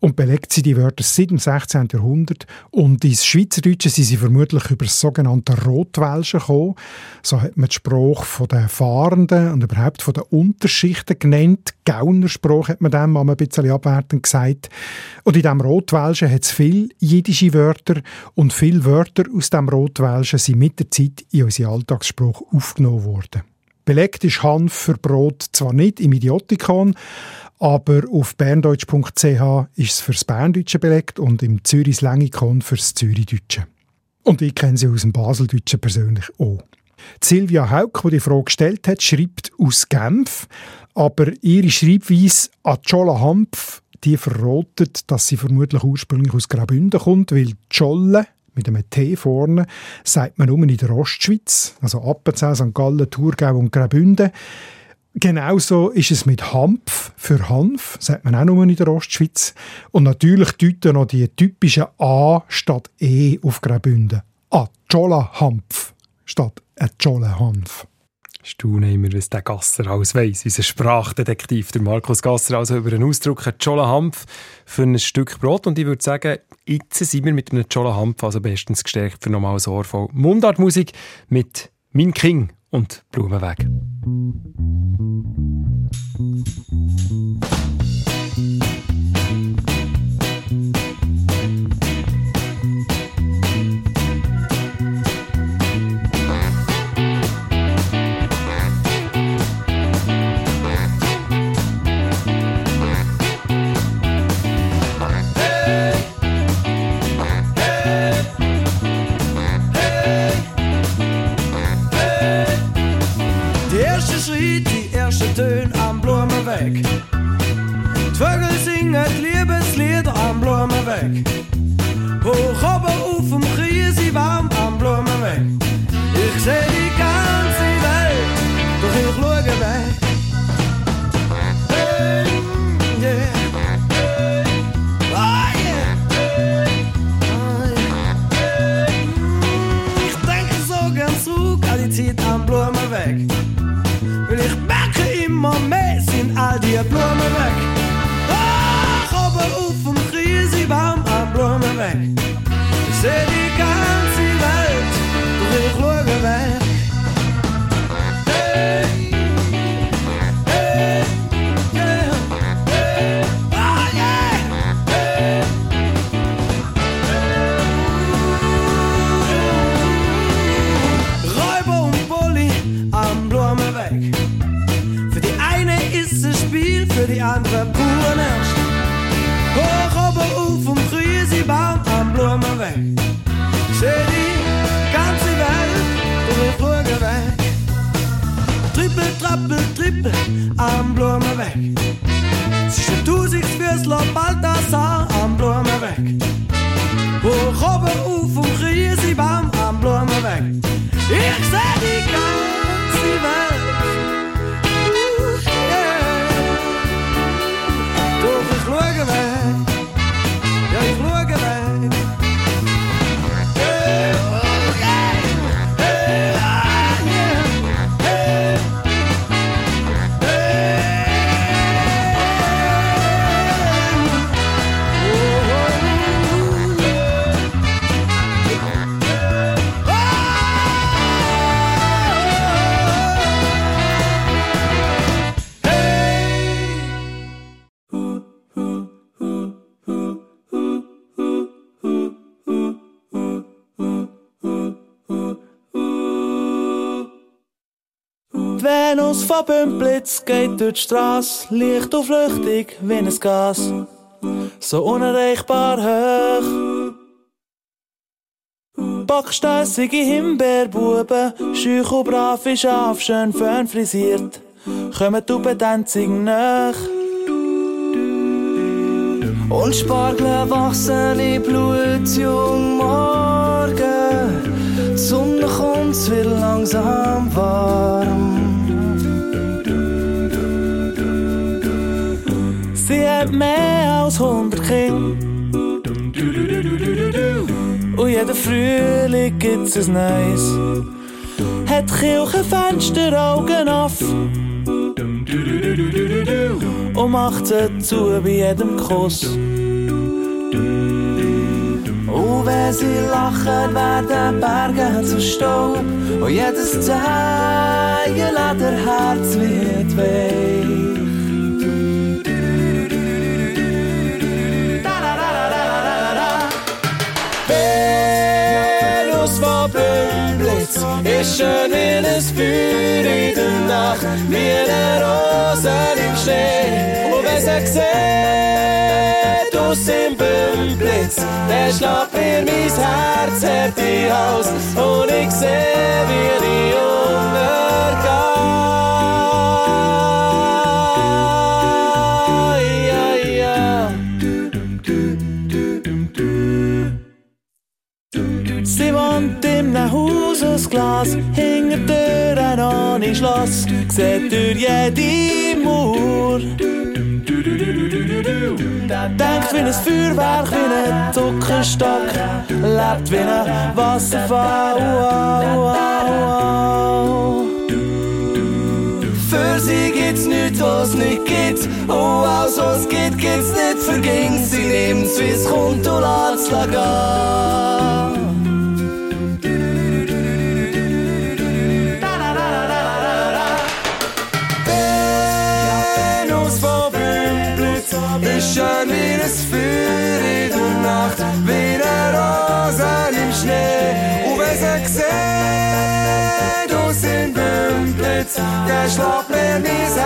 Und belegt sie die Wörter seit dem 16. Jahrhundert. Und ins Schweizerdeutsche sind sie vermutlich über das sogenannte Rotwelschen gekommen. So hat man die Sprache der Fahrenden und überhaupt der Unterschichten genannt. Gaunersprache hat man dem ein bisschen abwertend gesagt. Und in diesem Rotwelschen hat es viele jiddische Wörter. Und viele Wörter aus diesem Rotwelschen sind mit der Zeit in unsere Alltagssprache aufgenommen worden. Belegt ist Hanf für Brot zwar nicht im Idiotikon, aber auf berndeutsch.ch ist es fürs Berndeutsche belegt und im Zürich-Slang-Ikon fürs Zürichdeutsche. Und ich kenne sie aus dem Baseldeutschen persönlich auch. Die Silvia Hauck, die die Frage gestellt hat, schreibt aus Genf, aber ihre Schreibweise «Atschola-Hampf», die verrotet, dass sie vermutlich ursprünglich aus Graubünden kommt, weil «Tscholle» mit einem T vorne sagt man nur in der Ostschweiz, also Appenzell, St. Gallen, Thurgau und Graubünden. Genauso ist es mit Hanf für Hanf, sagt man auch nur in der Ostschweiz. Und natürlich deuten noch die typischen A statt E auf Graubünden. Atschola-Hanf statt Atschola-Hanf. Staune immer, was der Gasser alles weiss. Unser Sprachdetektiv, der Markus Gasser, also über einen Ausdruck Atschola-Hanf für ein Stück Brot. Und ich würde sagen, jetzt sind wir mit einem Atschola-Hanf also bestens gestärkt für nochmal ein Ohr voll Mundartmusik mit «Mein King» und «Blumenweg». Töne am Blumenweg. Die Vögel singen Liebeslieder am Blumenweg. Hoch oben auf dem Krieg, sie warm am Blumenweg. Ich seh die ganze Welt, doch ich schaue weg. Hey, yeah. Oh, yeah. Oh, yeah. Ich denke so gern zurück an die Zeit am Blumenweg. Weil ich merke immer die Blumen weg. Hoch oben auf dem Krisenbaum an Blumen weg. Ich seh die ganze Welt, doch ich schaue weg. Hey, hey, yeah, hey, oh yeah, hey, hey. Räuber und Bulli am Blumen weg. Für die eine ist es Spiel, für die andere pure Nest. Hoch oben auf vom Krüsibaum am Blumen weg. Ich seh die ganze Welt, doch ich schaue weg. Trippel, trappel, trippel, am Blumen weg. Zwischen Tausigsfüßler, Balthasar, am Blumen weg. Hoch oben auf vom Kriesebaum, am Blumen weg. Ich seh die ganze Welt, yeah. Doch ich schaue weg, ja ich schaue weg. Wenn uns von beim Blitz geht durch die Strasse, leicht und flüchtig wie ein Gas, so unerreichbar hoch. Backstässige Himbeerbuben, schüch und brav wie Schaf, schön fön frisiert, kommen die Taubentanzung nach. Und Spargel wachsen in Blut, jung morgen, die Sonne kommt, es wird langsam warm. Sie hat mehr als 100 Kinder. Und jeden Frühling gibt's ein Neues. Hat Kirchenfenster Augen auf. Und macht sie zu bei jedem Kuss. Und wenn sie lachen, werden Berge zu Staub. Und jedes Zeichen lässt ihr Herz wird weh. Ist schön wie ein Feuer in der Nacht, wie eine Rose im Schnee. Und wenn sie sieht aus dem Bümblitz, dann schlägt mir mein Herz härter aus. Und ich seh, wie ich untergehe. Ja, ja. Sie wohnt im Haus. Das Glas hinter Türen ohne Schloss, sieht durch jede Mauer. Denkt wie ein Feuerwerk, wie ein Zuckerstock, lebt wie ein Wasserfall. Für sie gibt's nichts, was es nicht gibt. Und alles, was es gibt, gibt's nicht verging. Sie nimmt's, wie's kommt und lässt's gehen. Ist schön wie ein Feuer in der Nacht, wie eine Rose im Schnee. Und wenn sie sieht aus dem Bümblitz, dann schlägt mir mein Herz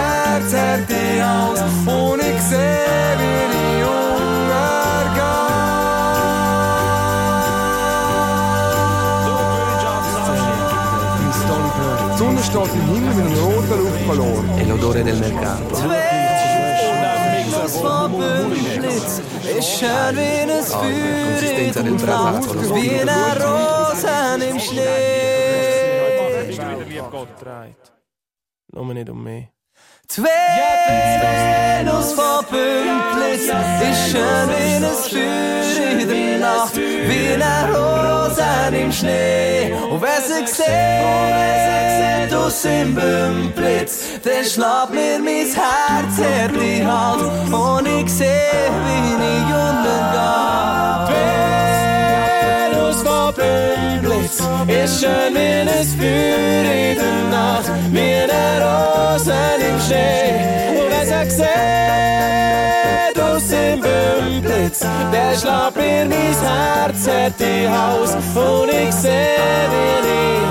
härter aus. Und ich seh, wie ich untergehe. Die Sonne steht im Himmel mit einem roten Luftballon. El odore del mercato. Bümblitz, ist schön wie ein Feuer in der Nacht, wie eine Rose im Schnee. Nur nicht um mich. Die Venus von Bümblitz ist schön wie ein Feuer in der Nacht, wie eine Rose im Schnee. Und wer sie sieht, nicht aus im Bümplitz, dann schlägt mir mein Herz herbei halt und ich seh, wie ich untergehe. Venus von Bümplitz ist schön wie ein Feuer in der Nacht, wie eine Rose im Schnee. Und wenn sie sieht aus im Bümplitz, dann schlägt mir mein Herz herbei halt und ich seh, wie ich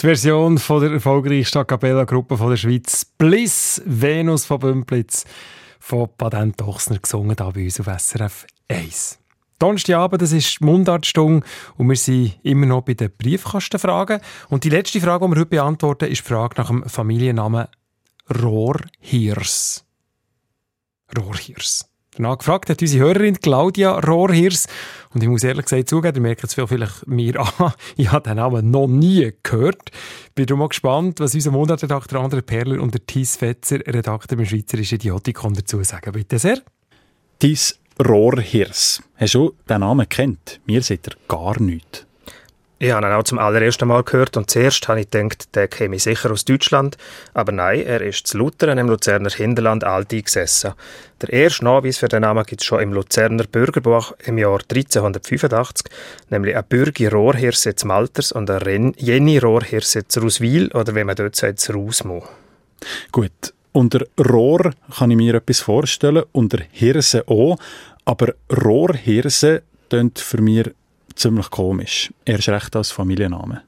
die Version von der erfolgreichsten A Cappella-Gruppe der Schweiz Bliss, Venus von Bümplitz, von Patent Ochsner gesungen, hier bei uns auf SRF 1. Donnerstagabend, das ist die Mundartstunde und wir sind immer noch bei den Briefkastenfragen. Und die letzte Frage, die wir heute beantworten, ist die Frage nach dem Familiennamen Rohrhirs. Rohrhirs. Danach gefragt hat unsere Hörerin Claudia Rohrhirs. Und ich muss ehrlich gesagt zugeben, ihr merkt es vielleicht mir an, ich habe den Namen noch nie gehört. Bin darum auch gespannt, was unser Mundartredakteur André Perler und der Thies Fetzer, Redakteur beim Schweizerischen Idiotikon, dazu sagen. Bitte sehr. Thies Rohrhirs. Hast du den Namen gekannt? Mir seht ihr gar nichts. Ich habe ihn auch zum allerersten Mal gehört und zuerst habe ich gedacht, der käme sicher aus Deutschland. Aber nein, er ist zu Luthern im Luzerner Hinterland alt eingesessen. Der erste Nachweis für den Namen gibt es schon im Luzerner Bürgerbuch im Jahr 1385, nämlich eine Bürgi Rohrhirse zu Malters und eine Jenny Rohrhirse zu Ruswil oder wie man dort sagt, zu Rusmo. Gut, unter Rohr kann ich mir etwas vorstellen, unter Hirse auch, aber Rohrhirse tönt für mich ziemlich komisch. Er ist recht als Familienname.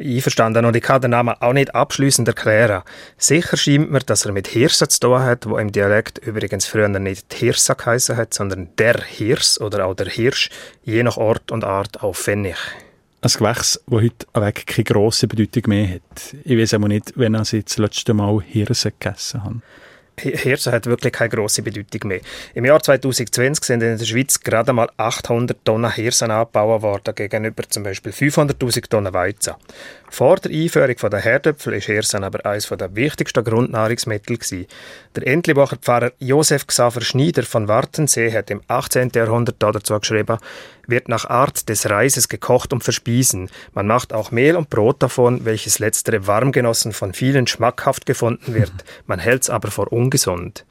Einverstanden, und ich kann den Namen auch nicht abschliessend erklären. Sicher scheint mir, dass er mit Hirse zu tun hat, wo im Dialekt übrigens früher nicht Hirsa geheissen hat, sondern der Hirs oder auch der Hirsch, je nach Ort und Art auch Pfennig. Ein Gewächs, das heute weg keine grosse Bedeutung mehr hat. Ich weiss aber nicht, wann ich das letzte Mal Hirse gegessen habe. Hirse hat wirklich keine grosse Bedeutung mehr. Im Jahr 2020 sind in der Schweiz gerade einmal 800 Tonnen Hirsen angebaut worden, gegenüber zum Beispiel 500'000 Tonnen Weizen. Vor der Einführung der Herdöpfel war Hirsen aber eines der wichtigsten Grundnahrungsmittel. Der Entlebacher Pfarrer Josef Xaver Schneider von Wartensee hat im 18. Jahrhundert dazu geschrieben, wird nach Art des Reises gekocht und verspiesen. Man macht auch Mehl und Brot davon, welches letztere warm genossen von vielen schmackhaft gefunden wird. Man hält es aber vor ungesund.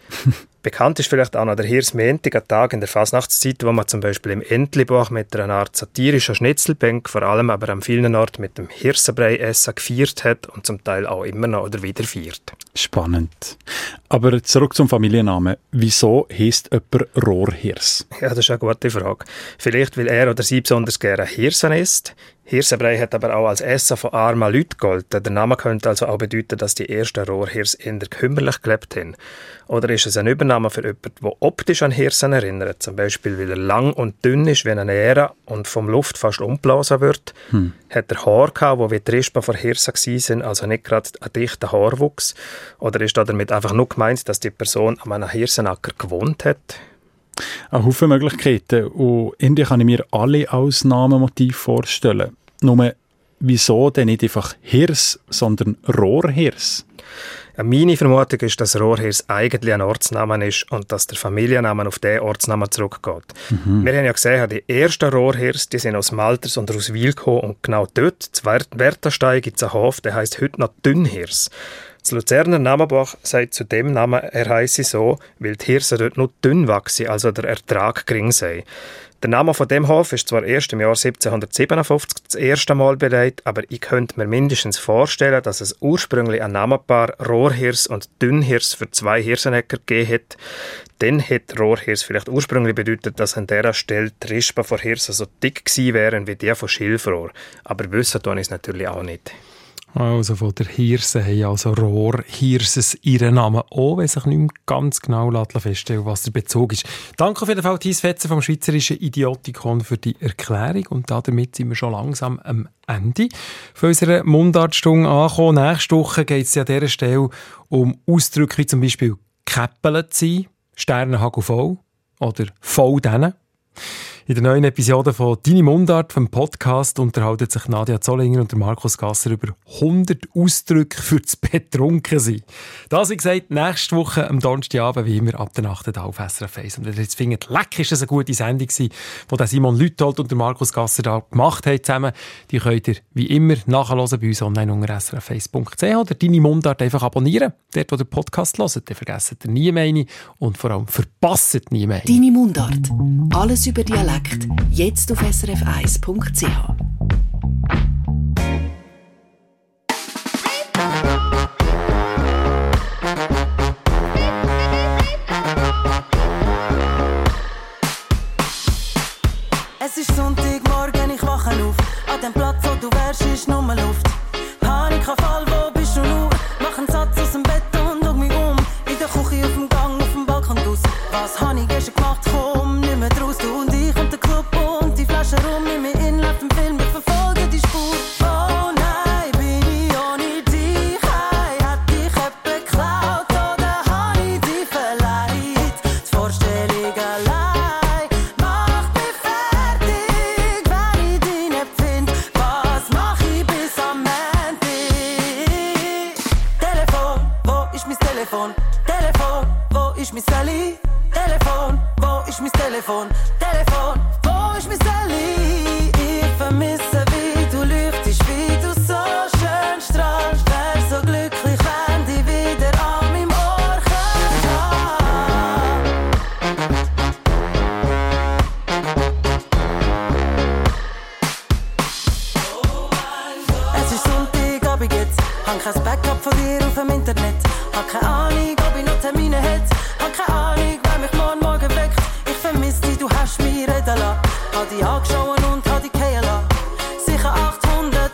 Bekannt ist vielleicht auch noch der hirsmäntige Tag in der Fasnachtszeit, wo man zum Beispiel im Entlebuch mit einer Art satirischer Schnitzelbank, vor allem aber an vielen Orten mit dem Hirsenbrei-Essen gefeiert hat und zum Teil auch immer noch oder wieder feiert. Spannend. Aber zurück zum Familiennamen. Wieso heisst jemand Rohrhirs? Ja, das ist eine gute Frage. Vielleicht, weil er oder sie besonders gerne Hirsen isst. Hirsenbrei hat aber auch als Essen von armen Leuten gegolten. Der Name könnte also auch bedeuten, dass die ersten Rohrhirs eher kümmerlich gelebt haben. Oder ist es ein Übernahme für jemanden, der optisch an Hirsen erinnert, zum Beispiel, weil er lang und dünn ist wie eine Ähre und vom Luft fast umblasen wird? Hat er Haare gehabt, die wie die Rispen von Hirsen waren, also nicht gerade ein dichter Haarwuchs? Oder ist damit einfach nur gemeint, dass die Person an einem Hirsenacker gewohnt hat? Ein Haufen Möglichkeiten, und irgendwie kann ich mir alle Ausnahmemotive vorstellen. Nur, wieso denn nicht einfach Hirs, sondern Rohrhirs? Ja, meine Vermutung ist, dass Rohrhirs eigentlich ein Ortsname ist und dass der Familienname auf diesen Ortsnamen zurückgeht. Wir haben ja gesehen, die ersten Rohrhirs, die sind aus Malters und Ruswil gekommen, und genau dort, zu Wertenstein, gibt es einen Hof, der heisst heute noch Dünnhirs. Das Luzerner Namenbuch sagt zu dem Namen, er heisse so, weil die Hirse dort nur dünn wachsen, also der Ertrag gering sei. Der Name von dem Hof ist zwar erst im Jahr 1757 das erste Mal belegt, aber ich könnte mir mindestens vorstellen, dass es ursprünglich ein Namenpaar Rohrhirs und Dünnhirs für zwei Hirsenäcker gegeben hat. Dann hätte Rohrhirs vielleicht ursprünglich bedeutet, dass an dieser Stelle die Rispen von Hirsen so dick gewesen wären wie die von Schilfrohr. Aber wissen tun ich es natürlich auch nicht. Also von der Hirse haben also Rohrhirses ihren Namen auch, weil sich nicht mehr ganz genau feststellen, was der Bezug ist. Danke auf jeden Fall, Thies Fetzer vom Schweizerischen Idiotikon, für die Erklärung. Und damit sind wir schon langsam am Ende von unserer Mundartstunde angekommen. Nächste Woche geht es an dieser Stelle um Ausdrücke wie zum Beispiel «Käppelen zu sein», «Sternenhagel voll» oder «Voll denen». In der neuen Episode von «Deine Mundart» vom Podcast unterhalten sich Nadia Zollinger und Markus Gasser über 100 Ausdrücke für das Betrunkensein. Das, wie gesagt, nächste Woche am Donnerstagabend, wie immer, ab der 8. auf SRF 1. Und wenn ihr jetzt findet, leck, ist das eine gute Sendung gewesen, die Simon Lüthold und Markus Gasser da gemacht haben zusammen, die könnt ihr, wie immer, nachhören bei uns online unter srf1.ch oder «Deine Mundart» einfach abonnieren. Dort, wo der Podcast hört, dann vergesst ihr nie mehr eine und vor allem verpasst nie mehr eine. «Deine Mundart». Alles über Dialekt. Jetzt auf srf1.ch. Es ist Sonntagmorgen, ich wache auf. An dem Platz, wo du wärst, ist nur Luft. Panikfall, wo bist du nur? Mach einen Satz aus dem Bett und schau mich um. In der Küche, auf dem Gang, auf dem Balkon raus. Was hab ich gestern gemacht? Komm nicht mehr draus, du und ich und der Club und die Flasche rum. In mir in läuft ein Film, ich verfolge die Spur. Oh nein, bin ich ohne dich heim? Hat dich jemand geklaut oder hab ich dich verleiht? Die Vorstellung allein macht mich fertig, wenn ich dich nicht finde. Was mach ich bis am Ende? Telefon, wo ist mein Telefon? Telefon, wo ist mein Sally? Telefon, wo ist mein Telefon? Telefon, wo ist mein Sally? Ich vermisse, wie du leuchtest, wie du so schön strahlst. Wär so glücklich, wenn dich wieder an meinem Ohr könnte. Es ist Sonntagabend jetzt. Hab kein Backup von dir auf dem Internet. Hab keine Ahnung, ob ich noch Termine hätte. Hab keine Ahnung, hab dich angeschaut und hab dich gehen lassen. Sicher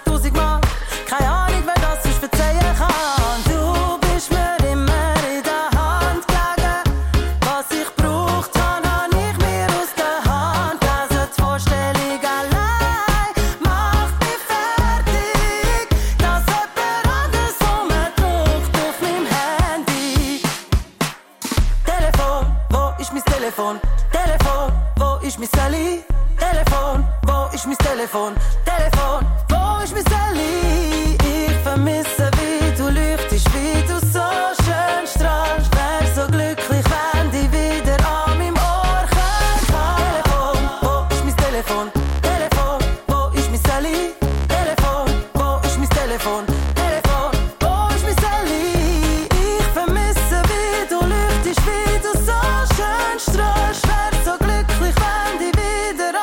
800'000 Mal. Keine Ahnung, wer das uns verzeihen kann. Du bist mir immer in der Hand gelegen. Was ich braucht hab ich mir aus der Hand. Also die Vorstellung allein macht mich fertig. Dass jemand anders rumdruckt auf meinem Handy. Telefon, wo ist mein Telefon? Telefon, wo ist mein Sally? Telefon, wo ist mein Telefon? Telefon, wo ist mein Sally? Ich vermisse, wie du leuchtest, wie du so schön strahlst. Wär so glücklich, wenn dich wieder an meinem Ohr könnte. Telefon, wo ist mein Telefon? Telefon, wo ist mein Sally? Telefon, wo ist mein Telefon? Telefon, wo ist mein Sally? Ich vermisse, wie du leuchtest, wie du so schön strahlst. Wär so glücklich, wenn dich wieder an.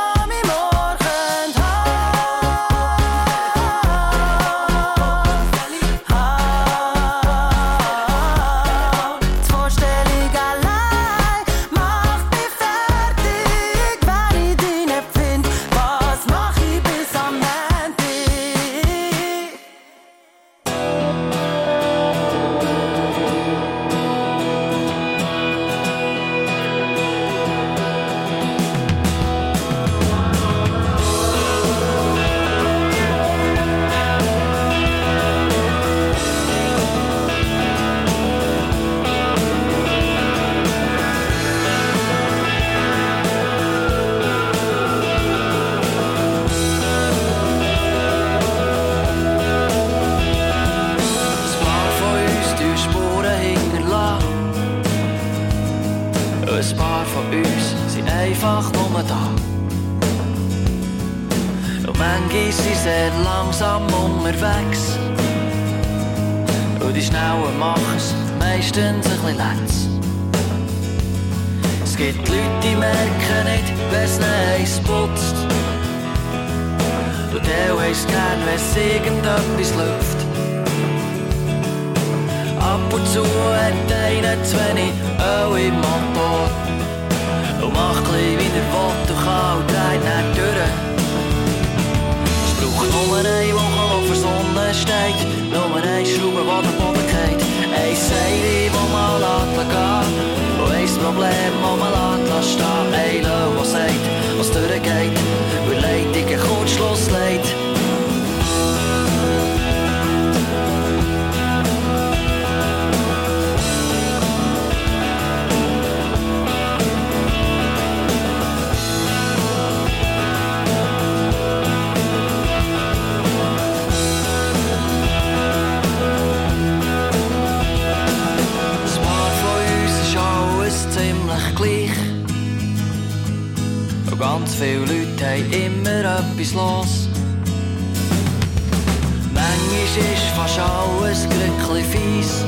Schon ganz viele Leute haben immer etwas los. Manchmal ist fast alles glücklich fies.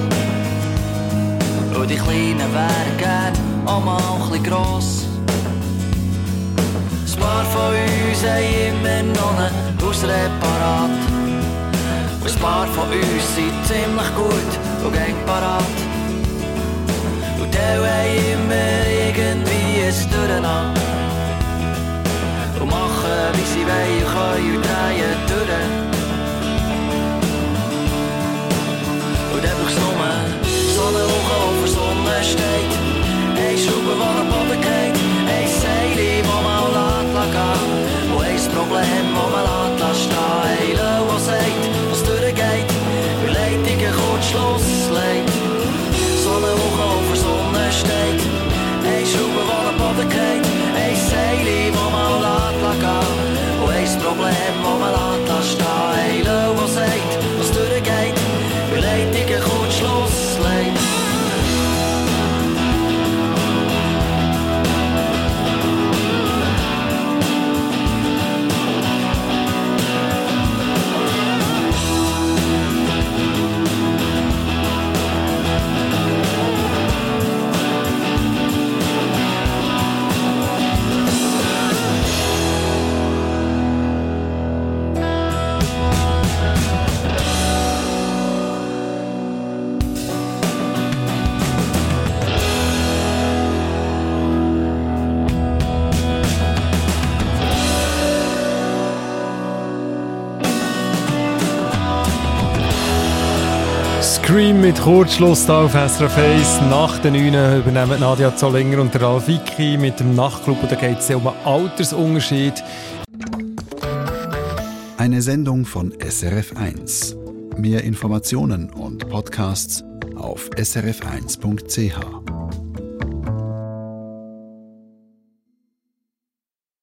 Und die Kleinen wären gern auch mal etwas gross. Ein paar von uns haben immer noch einen Hausrede parat. Und ein paar von uns sind ziemlich gut und gehen parat. Und die haben immer irgendwie ein Durcheinander. Und machen, wie sie wollen und können und drehen durch. Und dann braucht's nur Sonnenwoche, die für Sonne steht. Eine Schraube, die am Boden geht. Ein Seil, das man lässt gehen. Und ein Problem, das man lässt stehen. Ein Löw, der sagt, was durchgeht. Und Leitungen, Kurzschluss, Leid. Sonnenwoche, die für Sonne steht. Eine Schraube, die am Boden geht. Ein Seil, das man lässt gehen. Und ein Problem, das man lässt stehen. Ein Löw, der sagt, was durchgeht. Und Leitungen, Kurzschluss, Leid. Scream mit Kurzschluss auf SRF 1. Nach den 9 übernehmen Nadia Zollinger und Ralf Wicki mit dem Nachtclub. Und da geht es um einen Altersunterschied. Eine Sendung von SRF 1. Mehr Informationen und Podcasts auf srf1.ch.